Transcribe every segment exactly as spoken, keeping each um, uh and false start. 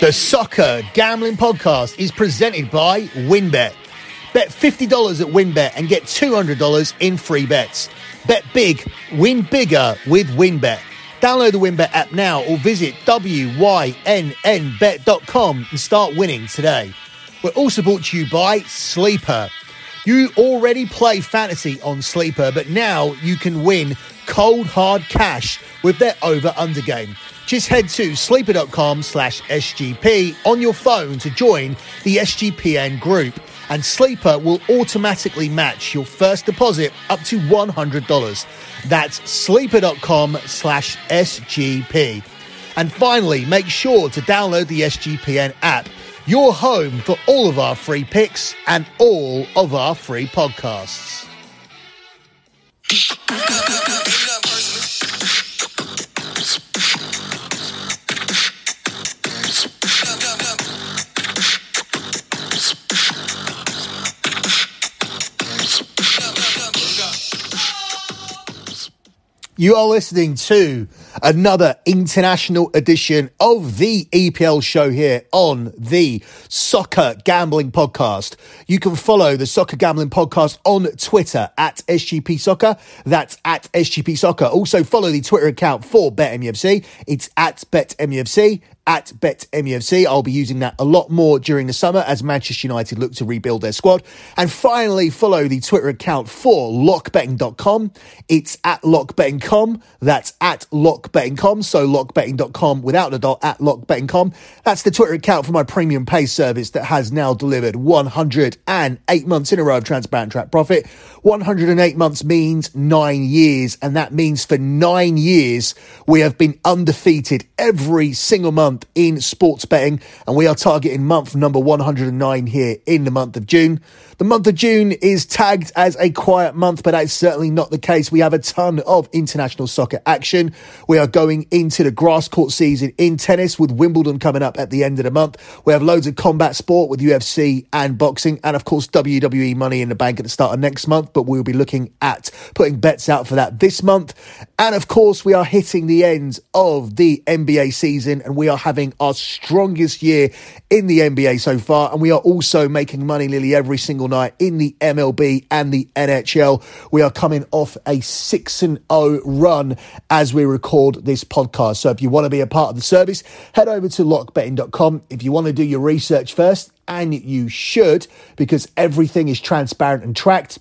The Soccer Gambling Podcast is presented by WynnBET. Bet fifty dollars at WynnBET and get two hundred dollars in free bets. Bet big, win bigger with WynnBET. Download the WynnBET app now or visit wynnbet dot com and start winning today. We're also brought to you by Sleeper. You already play fantasy on Sleeper, but now you can win cold hard cash with their over-under game. Just head to sleeper dot com slash S G P on your phone to join the S G P N group, and Sleeper will automatically match your first deposit up to one hundred dollars. That's sleeper dot com slash S G P. And finally, make sure to download the S G P N app, your home for all of our free picks and all of our free podcasts. You are listening to another international edition of the E P L show here on the Soccer Gambling Podcast. You can follow the Soccer Gambling Podcast on Twitter at S G P Soccer. That's at S G P Soccer. Also follow the Twitter account for BetMUFC. It's at BetMUFC. At BetMUFC. I'll be using that a lot more during the summer as Manchester United look to rebuild their squad. And finally, follow the Twitter account for lock betting dot com. It's at lock betting dot com. That's at lock betting dot com. So lock betting dot com without the dot, at lock betting dot com. That's the Twitter account for my premium pay service that has now delivered one hundred eight months in a row of transparent track profit. one hundred eight months means nine years. And that means for nine years, we have been undefeated every single month in sports betting, and we are targeting month number one hundred nine here in the month of June. The month of June is tagged as a quiet month, but that's certainly not the case. We have a ton of international soccer action. We are going into the grass court season in tennis with Wimbledon coming up at the end of the month. We have loads of combat sport with U F C and boxing, and of course W W E Money in the Bank at the start of next month, but we'll be looking at putting bets out for that this month. And of course we are hitting the end of the N B A season, and we are having our strongest year in the N B A so far, and we are also making money nearly every single night in the M L B and the N H L. We are coming off a six and oh run as we record this podcast. So if you want to be a part of the service, head over to lock betting dot com. If you want to do your research first, and you should, because everything is transparent and tracked,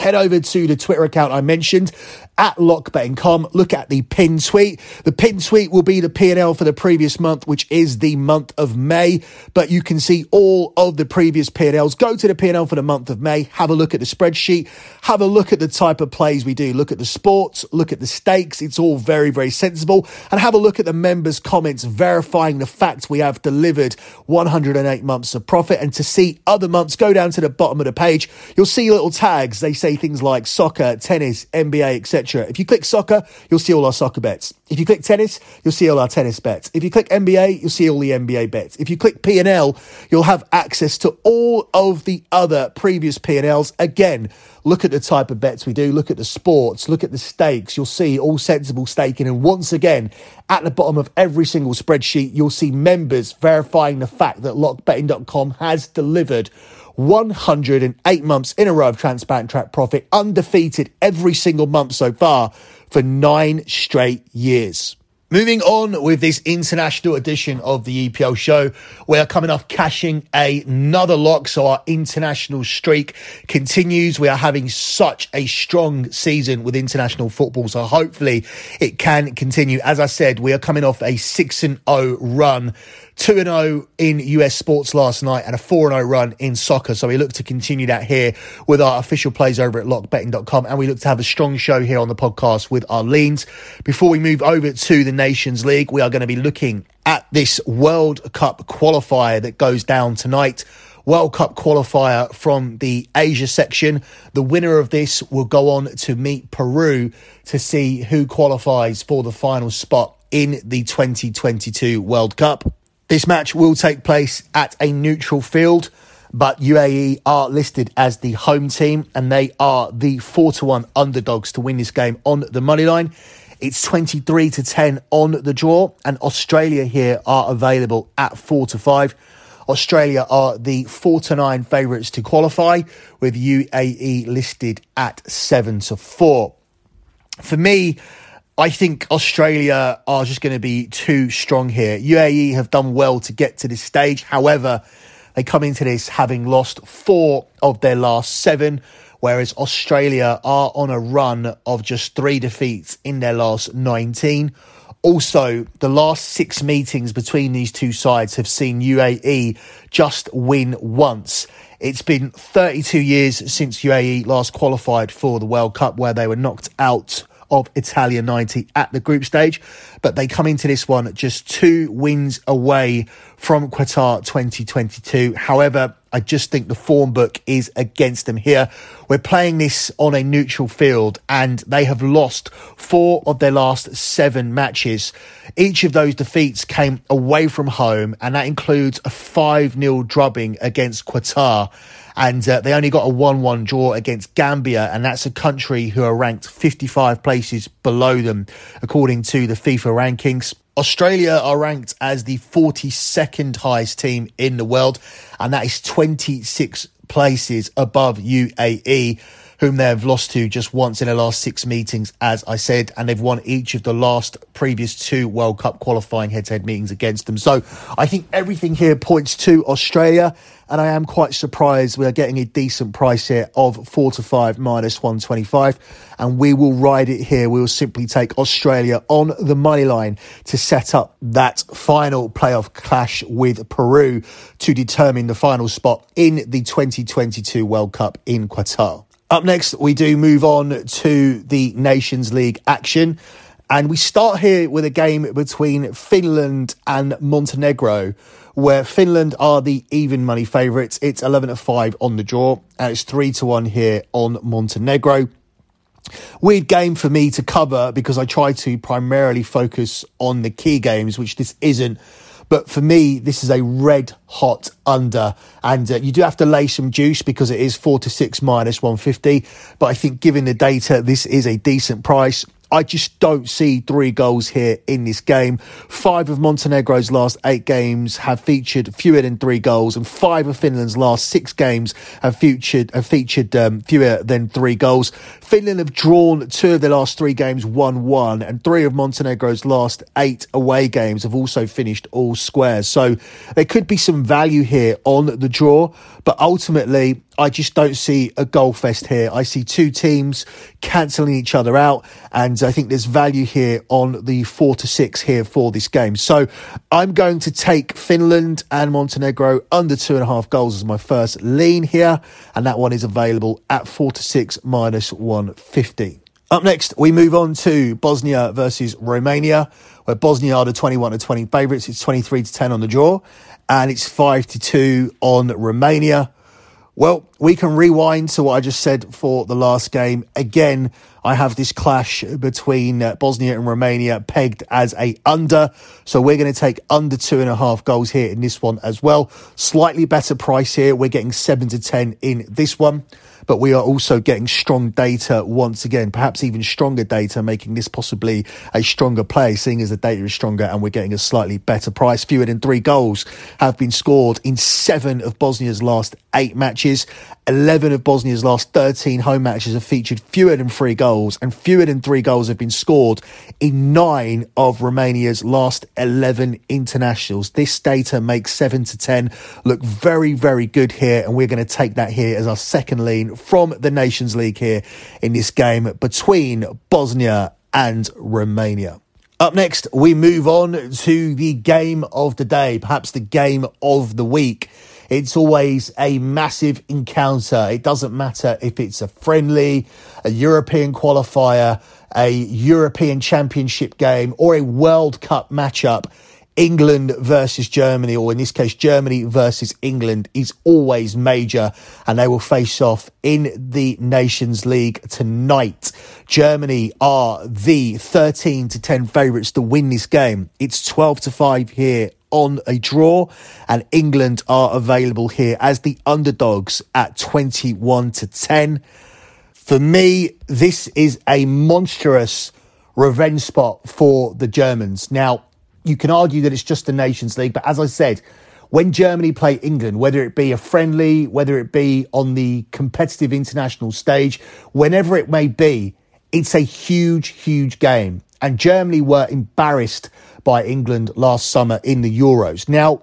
head over to the Twitter account I mentioned, at lock betting dot com. Look at the pin tweet. The pin tweet will be the P and L for the previous month, which is the month of May. But you can see all of the previous P and Ls. Go to the P and L for the month of May. Have a look at the spreadsheet. Have a look at the type of plays we do. Look at the sports. Look at the stakes. It's all very, very sensible. And have a look at the members' comments verifying the fact we have delivered one hundred eight months of profit. And to see other months, go down to the bottom of the page. You'll see little tags. They say things like soccer, tennis, N B A, et cetera. If you click soccer, you'll see all our soccer bets. If you click tennis, you'll see all our tennis bets. If you click N B A, you'll see all the N B A bets. If you click P and L, you'll have access to all of the other previous P and Ls. Again, look at the type of bets we do. Look at the sports. Look at the stakes. You'll see all sensible staking. And once again, at the bottom of every single spreadsheet, you'll see members verifying the fact that lock betting dot com has delivered one hundred eight months in a row of transparent track profit, undefeated every single month so far for nine straight years. Moving on with this international edition of the E P L show, we are coming off cashing another lock, so our international streak continues. We are having such a strong season with international football, so hopefully it can continue. As I said, we are coming off a six and oh run, two and oh in U S sports last night, and a four and oh run in soccer. So we look to continue that here with our official plays over at lock betting dot com, and we look to have a strong show here on the podcast with our leans. Before we move over to the Nations League, we are going to be looking at this World Cup qualifier that goes down tonight. World Cup qualifier from the Asia section. The winner of this will go on to meet Peru to see who qualifies for the final spot in the twenty twenty-two World Cup. This match will take place at a neutral field, but U A E are listed as the home team, and they are the four to one underdogs to win this game on the money line. It's twenty-three to ten on the draw, and Australia here are available at four to five. Australia are the four to nine favourites to qualify, with U A E listed at seven to four. For me, I think Australia are just going to be too strong here. U A E have done well to get to this stage. However, they come into this having lost four of their last seven, whereas Australia are on a run of just three defeats in their last nineteen. Also, the last six meetings between these two sides have seen U A E just win once. It's been thirty-two years since U A E last qualified for the World Cup, where they were knocked out of Italia ninety at the group stage, but they come into this one just two wins away from Qatar twenty twenty-two. However, I just think the form book is against them here. We're playing this on a neutral field, and they have lost four of their last seven matches. Each of those defeats came away from home, and that includes a five nil drubbing against Qatar. And uh, they only got a one one draw against Gambia, and that's a country who are ranked fifty-five places below them, according to the FIFA rankings. Australia are ranked as the forty-second highest team in the world, and that is twenty-six places above U A E, whom they've lost to just once in the last six meetings, as I said, and they've won each of the last previous two World Cup qualifying head-to-head meetings against them. So I think everything here points to Australia, and I am quite surprised we are getting a decent price here of four to five minus one twenty-five, and we will ride it here. We will simply take Australia on the money line to set up that final playoff clash with Peru to determine the final spot in the twenty twenty-two World Cup in Qatar. Up next, we do move on to the Nations League action. And we start here with a game between Finland and Montenegro, where Finland are the even money favourites. It's eleven to five on the draw, and it's three to one here on Montenegro. Weird game for me to cover because I try to primarily focus on the key games, which this isn't. But for me, this is a red-hot under. And uh, you do have to lay some juice because it is four to six minus one fifty. But I think given the data, this is a decent price. I just don't see three goals here in this game. Five of Montenegro's last eight games have featured fewer than three goals, and five of Finland's last six games have featured have featured um, fewer than three goals. Finland have drawn two of their last three games one one, and three of Montenegro's last eight away games have also finished all squares. So there could be some value here on the draw, but ultimately I just don't see a goal fest here. I see two teams cancelling each other out, and I think there's value here on the four to six here for this game. So I'm going to take Finland and Montenegro under two and a half goals as my first lean here, and that one is available at four to six minus one fifty. Up next, we move on to Bosnia versus Romania, where Bosnia are the twenty-one to twenty favourites. It's twenty-three to ten on the draw, and it's five to two on Romania. Well, we can rewind to what I just said for the last game. Again, I have this clash between Bosnia and Romania pegged as a under. So we're going to take under two and a half goals here in this one as well. Slightly better price here. We're getting seven to ten in this one. But we are also getting strong data once again, perhaps even stronger data, making this possibly a stronger play, seeing as the data is stronger and we're getting a slightly better price. Fewer than three goals have been scored in seven of Bosnia's last eight matches. eleven of Bosnia's last thirteen home matches have featured fewer than three goals, and fewer than three goals have been scored in nine of Romania's last eleven internationals. This data makes seven to ten look very, very good here, and we're going to take that here as our second lean from the Nations League here in this game between Bosnia and Romania. Up next, we move on to the game of the day, perhaps the game of the week. It's always a massive encounter. It doesn't matter if it's a friendly, a European qualifier, a European Championship game, or a World Cup matchup. England versus Germany, or in this case, Germany versus England, is always major, and they will face off in the Nations League tonight. Germany are the thirteen to ten favourites to win this game. It's twelve to five here on a draw, and England are available here as the underdogs at twenty-one to ten. For me, this is a monstrous revenge spot for the Germans. Now, you can argue that it's just the Nations League, but as I said, when Germany play England, whether it be a friendly, whether it be on the competitive international stage, whenever it may be, it's a huge, huge game. And Germany were embarrassed by England last summer in the Euros. Now,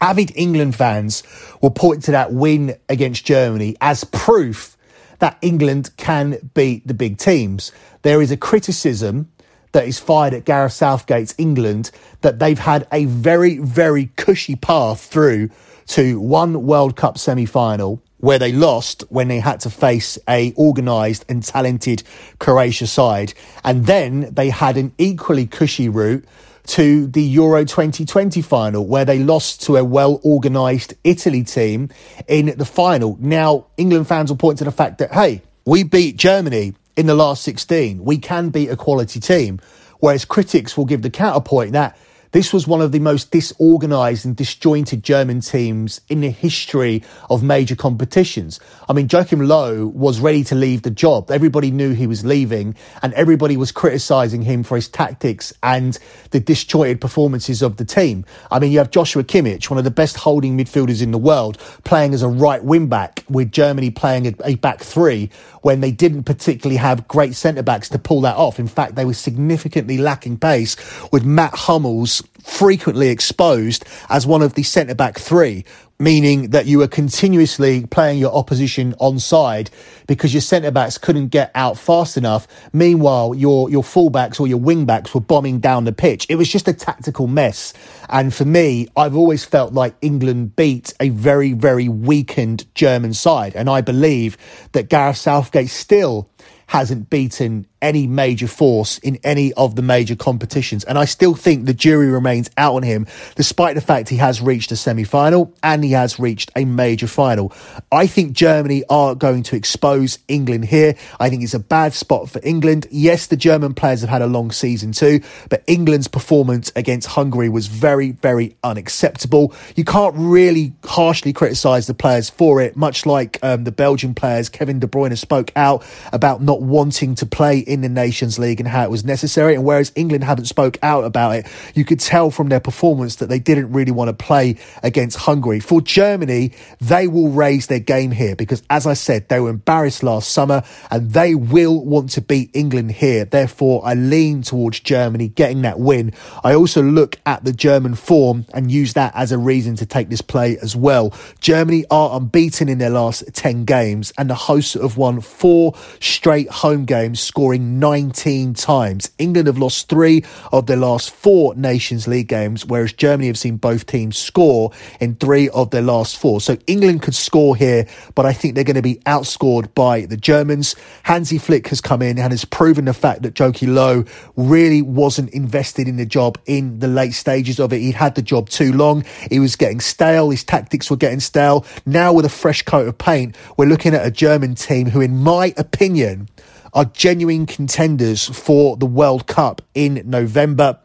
avid England fans will point to that win against Germany as proof that England can beat the big teams. There is a criticism that is fired at Gareth Southgate's England that they've had a very, very cushy path through to one World Cup semi-final, where they lost when they had to face a organised and talented Croatia side. And then they had an equally cushy route to the Euro twenty twenty final, where they lost to a well-organised Italy team in the final. Now, England fans will point to the fact that, hey, we beat Germany in the last sixteen. We can beat a quality team. Whereas critics will give the counterpoint that this was one of the most disorganised and disjointed German teams in the history of major competitions. I mean, Joachim Low was ready to leave the job. Everybody knew he was leaving, and everybody was criticising him for his tactics and the disjointed performances of the team. I mean, you have Joshua Kimmich, one of the best holding midfielders in the world, playing as a right wing-back, with Germany playing a back three when they didn't particularly have great centre-backs to pull that off. In fact, they were significantly lacking pace, with Matt Hummels frequently exposed as one of the centre-back three, meaning that you were continuously playing your opposition onside because your centre-backs couldn't get out fast enough. Meanwhile, your your full-backs or your wing-backs were bombing down the pitch. It was just a tactical mess. And for me, I've always felt like England beat a very, very weakened German side. And I believe that Gareth Southgate still hasn't beaten any major force in any of the major competitions. And I still think the jury remains out on him, despite the fact he has reached a semi-final and he has reached a major final. I think Germany are going to expose England here. I think it's a bad spot for England. Yes, the German players have had a long season too, but England's performance against Hungary was very, very unacceptable. You can't really harshly criticise the players for it, much like um, the Belgian players. Kevin De Bruyne spoke out about not wanting to play in the Nations League and how it was necessary, and whereas England haven't spoke out about it, you could tell from their performance that they didn't really want to play against Hungary. For Germany, they will raise their game here because, as I said, they were embarrassed last summer and they will want to beat England here. Therefore, I lean towards Germany getting that win. I also look at the German form and use that as a reason to take this play as well. Germany are unbeaten in their last ten games, and the hosts have won four straight home games, scoring nineteen times. England have lost three of their last four Nations League games, whereas Germany have seen both teams score in three of their last four. So England could score here, but I think they're going to be outscored by the Germans. Hansi Flick has come in and has proven the fact that Joachim Low really wasn't invested in the job in the late stages of it. He'd had the job too long. He was getting stale. His tactics were getting stale. Now with a fresh coat of paint, we're looking at a German team who, in my opinion, are genuine contenders for the World Cup in November.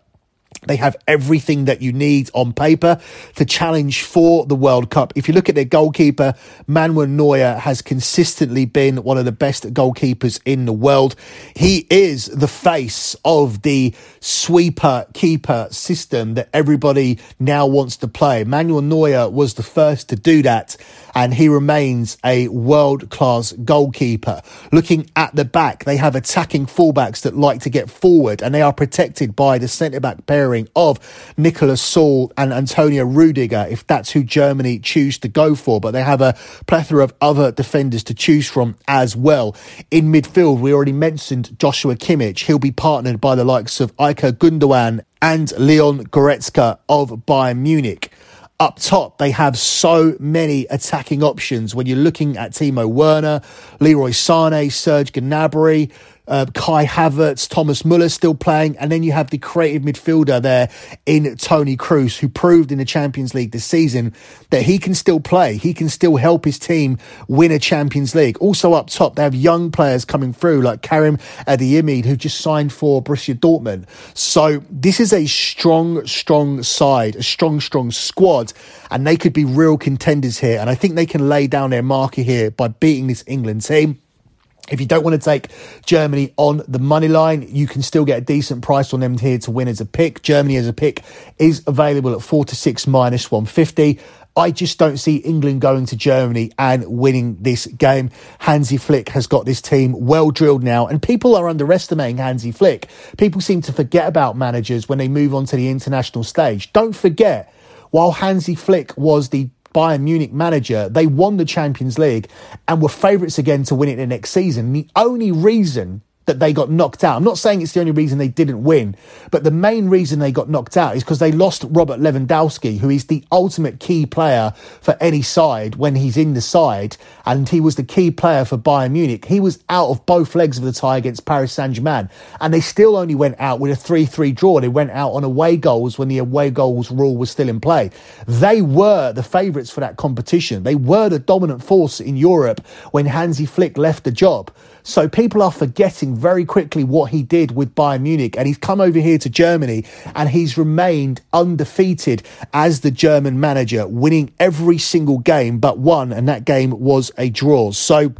They have everything that you need on paper to challenge for the World Cup. If you look at their goalkeeper, Manuel Neuer has consistently been one of the best goalkeepers in the world. He is the face of the sweeper-keeper system that everybody now wants to play. Manuel Neuer was the first to do that, and he remains a world-class goalkeeper. Looking at the back, they have attacking fullbacks that like to get forward, and they are protected by the centre-back pairing of Nicolas Saul and Antonio Rudiger, if that's who Germany choose to go for. But they have a plethora of other defenders to choose from as well. In midfield, we already mentioned Joshua Kimmich. He'll be partnered by the likes of Ilkay Gundogan and Leon Goretzka of Bayern Munich. Up top, they have so many attacking options when you're looking at Timo Werner, Leroy Sané, Serge Gnabry, Uh, Kai Havertz, Thomas Muller still playing, and then you have the creative midfielder there in Toni Kroos, who proved in the Champions League this season that he can still play, he can still help his team win a Champions League. Also up top, they have young players coming through like Karim Adeyemi, who just signed for Borussia Dortmund. So this is a strong, strong side, a strong, strong squad, and they could be real contenders here, and I think they can lay down their marker here by beating this England team. If you don't want to take Germany on the money line, you can still get a decent price on them here to win as a pick. Germany as a pick is available at four to six minus one fifty. I just don't see England going to Germany and winning this game. Hansi Flick has got this team well drilled now, and people are underestimating Hansi Flick. People seem to forget about managers when they move on to the international stage. Don't forget, while Hansi Flick was the Bayern Munich manager, they won the Champions League and were favourites again to win it the next season. The only reason that they got knocked out, I'm not saying it's the only reason they didn't win, but the main reason they got knocked out is because they lost Robert Lewandowski, who is the ultimate key player for any side when he's in the side, and he was the key player for Bayern Munich. He was out of both legs of the tie against Paris Saint-Germain, and they still only went out with a three three draw. They went out on away goals when the away goals rule was still in play. They were the favourites for that competition. They were the dominant force in Europe when Hansi Flick left the job. So people are forgetting very quickly what he did with Bayern Munich, and he's come over here to Germany and he's remained undefeated as the German manager, winning every single game but one, and that game was a draw. So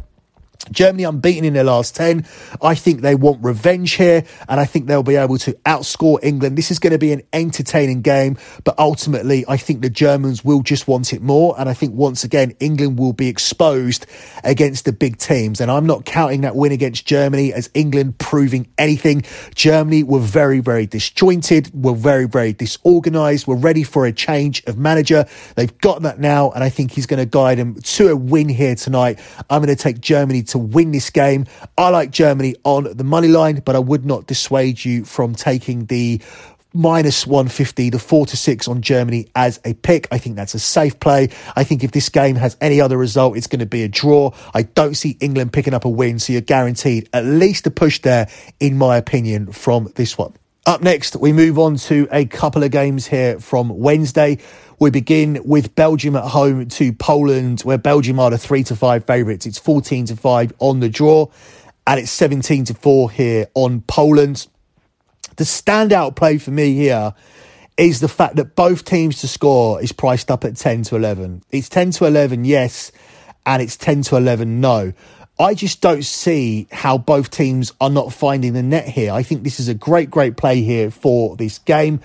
Germany unbeaten in their last ten. I think they want revenge here, and I think they'll be able to outscore England. This is going to be an entertaining game, but ultimately I think the Germans will just want it more, and I think once again England will be exposed against the big teams, and I'm not counting that win against Germany as England proving anything. Germany were very, very disjointed, were very, very disorganised, were ready for a change of manager. They've got that now, and I think he's going to guide them to a win here tonight. I'm going to take Germany to to win this game. I like Germany on the money line, but I would not dissuade you from taking the minus one fifty, the four to six on Germany as a pick. I think that's a safe play. I think if this game has any other result, it's going to be a draw. I don't see England picking up a win, so you're guaranteed at least a push there, in my opinion, from this one. Up next, we move on to a couple of games here from Wednesday. We begin with Belgium at home to Poland, where Belgium are the three to five favourites. It's fourteen to five on the draw, and it's seventeen to four here on Poland. The standout play for me here is the fact that both teams to score is priced up at ten to eleven. It's ten to eleven, yes, and it's ten to eleven, no. I just don't see how both teams are not finding the net here. I think this is a great, great play here for this game.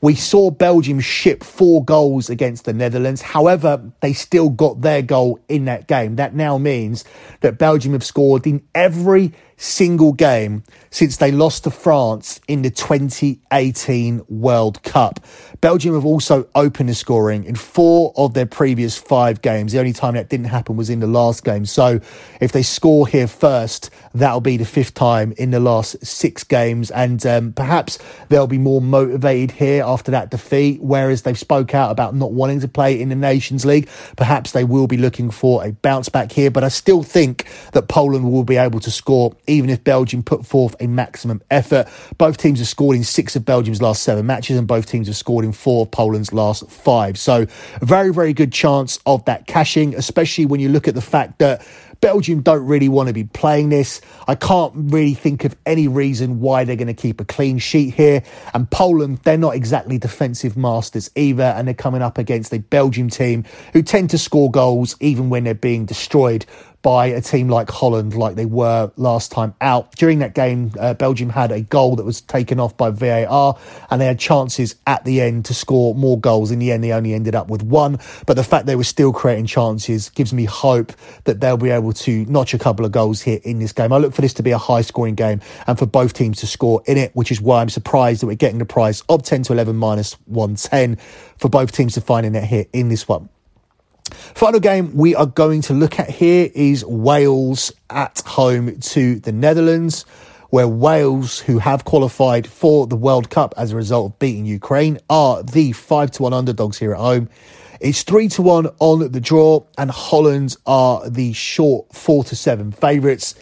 We saw Belgium ship four goals against the Netherlands. However, they still got their goal in that game. That now means that Belgium have scored in every single game since they lost to France in the twenty eighteen World Cup. Belgium have also opened the scoring in four of their previous five games. The only time that didn't happen was in the last game. So if they score here first, that'll be the fifth time in the last six games. And um, perhaps they'll be more motivated here after that defeat, whereas they've spoke out about not wanting to play in the Nations League. Perhaps they will be looking for a bounce back here. But I still think that Poland will be able to score even if Belgium put forth a maximum effort. Both teams have scored in six of Belgium's last seven matches, and both teams have scored in four of Poland's last five. So a very, very good chance of that cashing, especially when you look at the fact that Belgium don't really want to be playing this. I can't really think of any reason why they're going to keep a clean sheet here. And Poland, they're not exactly defensive masters either, and they're coming up against a Belgium team who tend to score goals even when they're being destroyed by a team like Holland, like they were last time out. During that game, uh, Belgium had a goal that was taken off by V A R, and they had chances at the end to score more goals. In the end, they only ended up with one, but the fact they were still creating chances gives me hope that they'll be able to notch a couple of goals here in this game. I look for this to be a high-scoring game and for both teams to score in it, which is why I'm surprised that we're getting the price of ten to eleven minus one ten for both teams to find a net here in this one. Final game we are going to look at here is Wales at home to the Netherlands, where Wales, who have qualified for the World Cup as a result of beating Ukraine, are the five to one underdogs here at home. It's three to one on the draw, and Holland are the short four to seven favourites.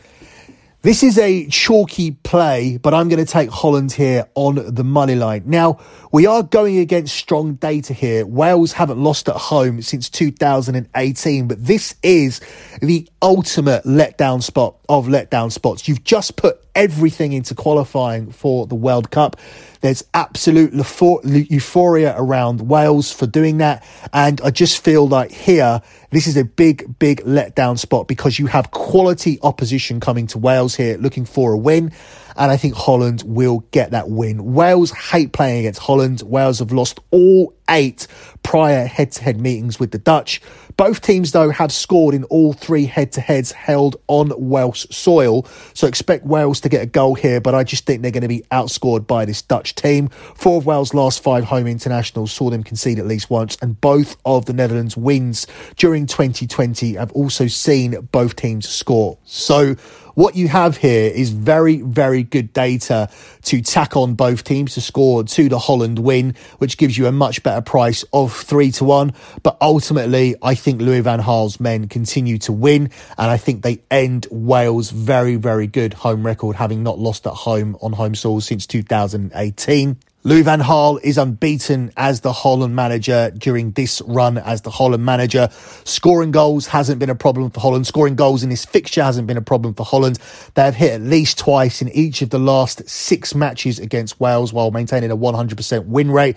This is a chalky play, but I'm going to take Holland here on the money line. Now, we are going against strong data here. Wales haven't lost at home since two thousand eighteen, but this is the ultimate letdown spot of letdown spots. You've just put everything into qualifying for the World Cup. There's absolute euphoria around Wales for doing that. And I just feel like here, this is a big, big letdown spot because you have quality opposition coming to Wales here looking for a win. And I think Holland will get that win. Wales hate playing against Holland. Wales have lost all eight prior head-to-head meetings with the Dutch. Both teams, though, have scored in all three head-to-heads held on Welsh soil. So expect Wales to get a goal here, but I just think they're going to be outscored by this Dutch team. Four of Wales' last five home internationals saw them concede at least once, and both of the Netherlands' wins during twenty twenty have also seen both teams score. So what you have here is very, very good data to tack on both teams to score to the Holland win, which gives you a much better price of three to one. But ultimately, I think Louis van Gaal's men continue to win. And I think they end Wales' very, very good home record, having not lost at home on home soil since two thousand eighteen. Louis van Gaal is unbeaten as the Holland manager during this run as the Holland manager. Scoring goals hasn't been a problem for Holland. Scoring goals in this fixture hasn't been a problem for Holland. They have hit at least twice in each of the last six matches against Wales while maintaining a one hundred percent win rate.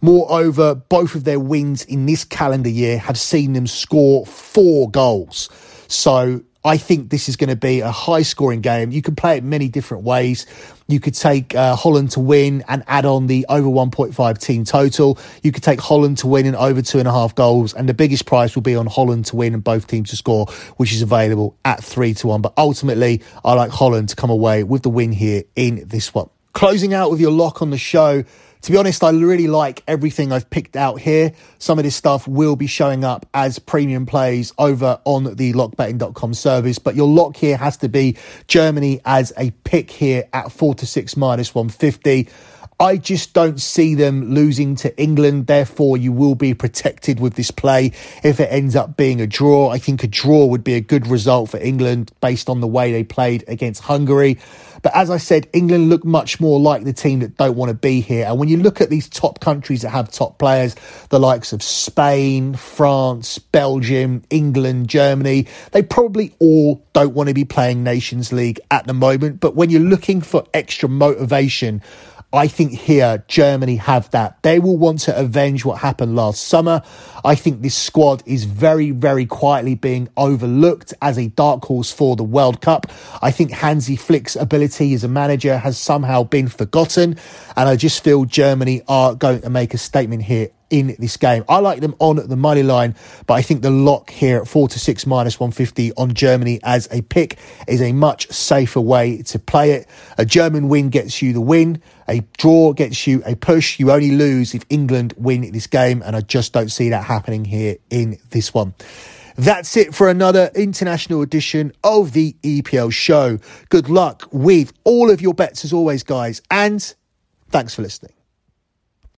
Moreover, both of their wins in this calendar year have seen them score four goals. So I think this is going to be a high-scoring game. You can play it many different ways. You could take uh, Holland to win and add on the over one point five team total. You could take Holland to win and over two and a half goals. And the biggest price will be on Holland to win and both teams to score, which is available at three to one. But ultimately, I like Holland to come away with the win here in this one. Closing out with your lock on the show. To be honest, I really like everything I've picked out here. Some of this stuff will be showing up as premium plays over on the lock betting dot com service. But your lock here has to be Germany as a pick here at four to six minus one fifty. I just don't see them losing to England. Therefore, you will be protected with this play if it ends up being a draw. I think a draw would be a good result for England based on the way they played against Hungary. But as I said, England look much more like the team that don't want to be here. And when you look at these top countries that have top players, the likes of Spain, France, Belgium, England, Germany, they probably all don't want to be playing Nations League at the moment. But when you're looking for extra motivation, I think here, Germany have that. They will want to avenge what happened last summer. I think this squad is very, very quietly being overlooked as a dark horse for the World Cup. I think Hansi Flick's ability as a manager has somehow been forgotten. And I just feel Germany are going to make a statement here in this game. I like them on the money line, but I think the lock here at four to six minus one fifty on Germany as a pick is a much safer way to play it. A German win gets you the win. A draw gets you a push. You only lose if England win this game, and I just don't see that happening here in this one. That's it for another international edition of the E P L show. Good luck with all of your bets as always, guys, and thanks for listening.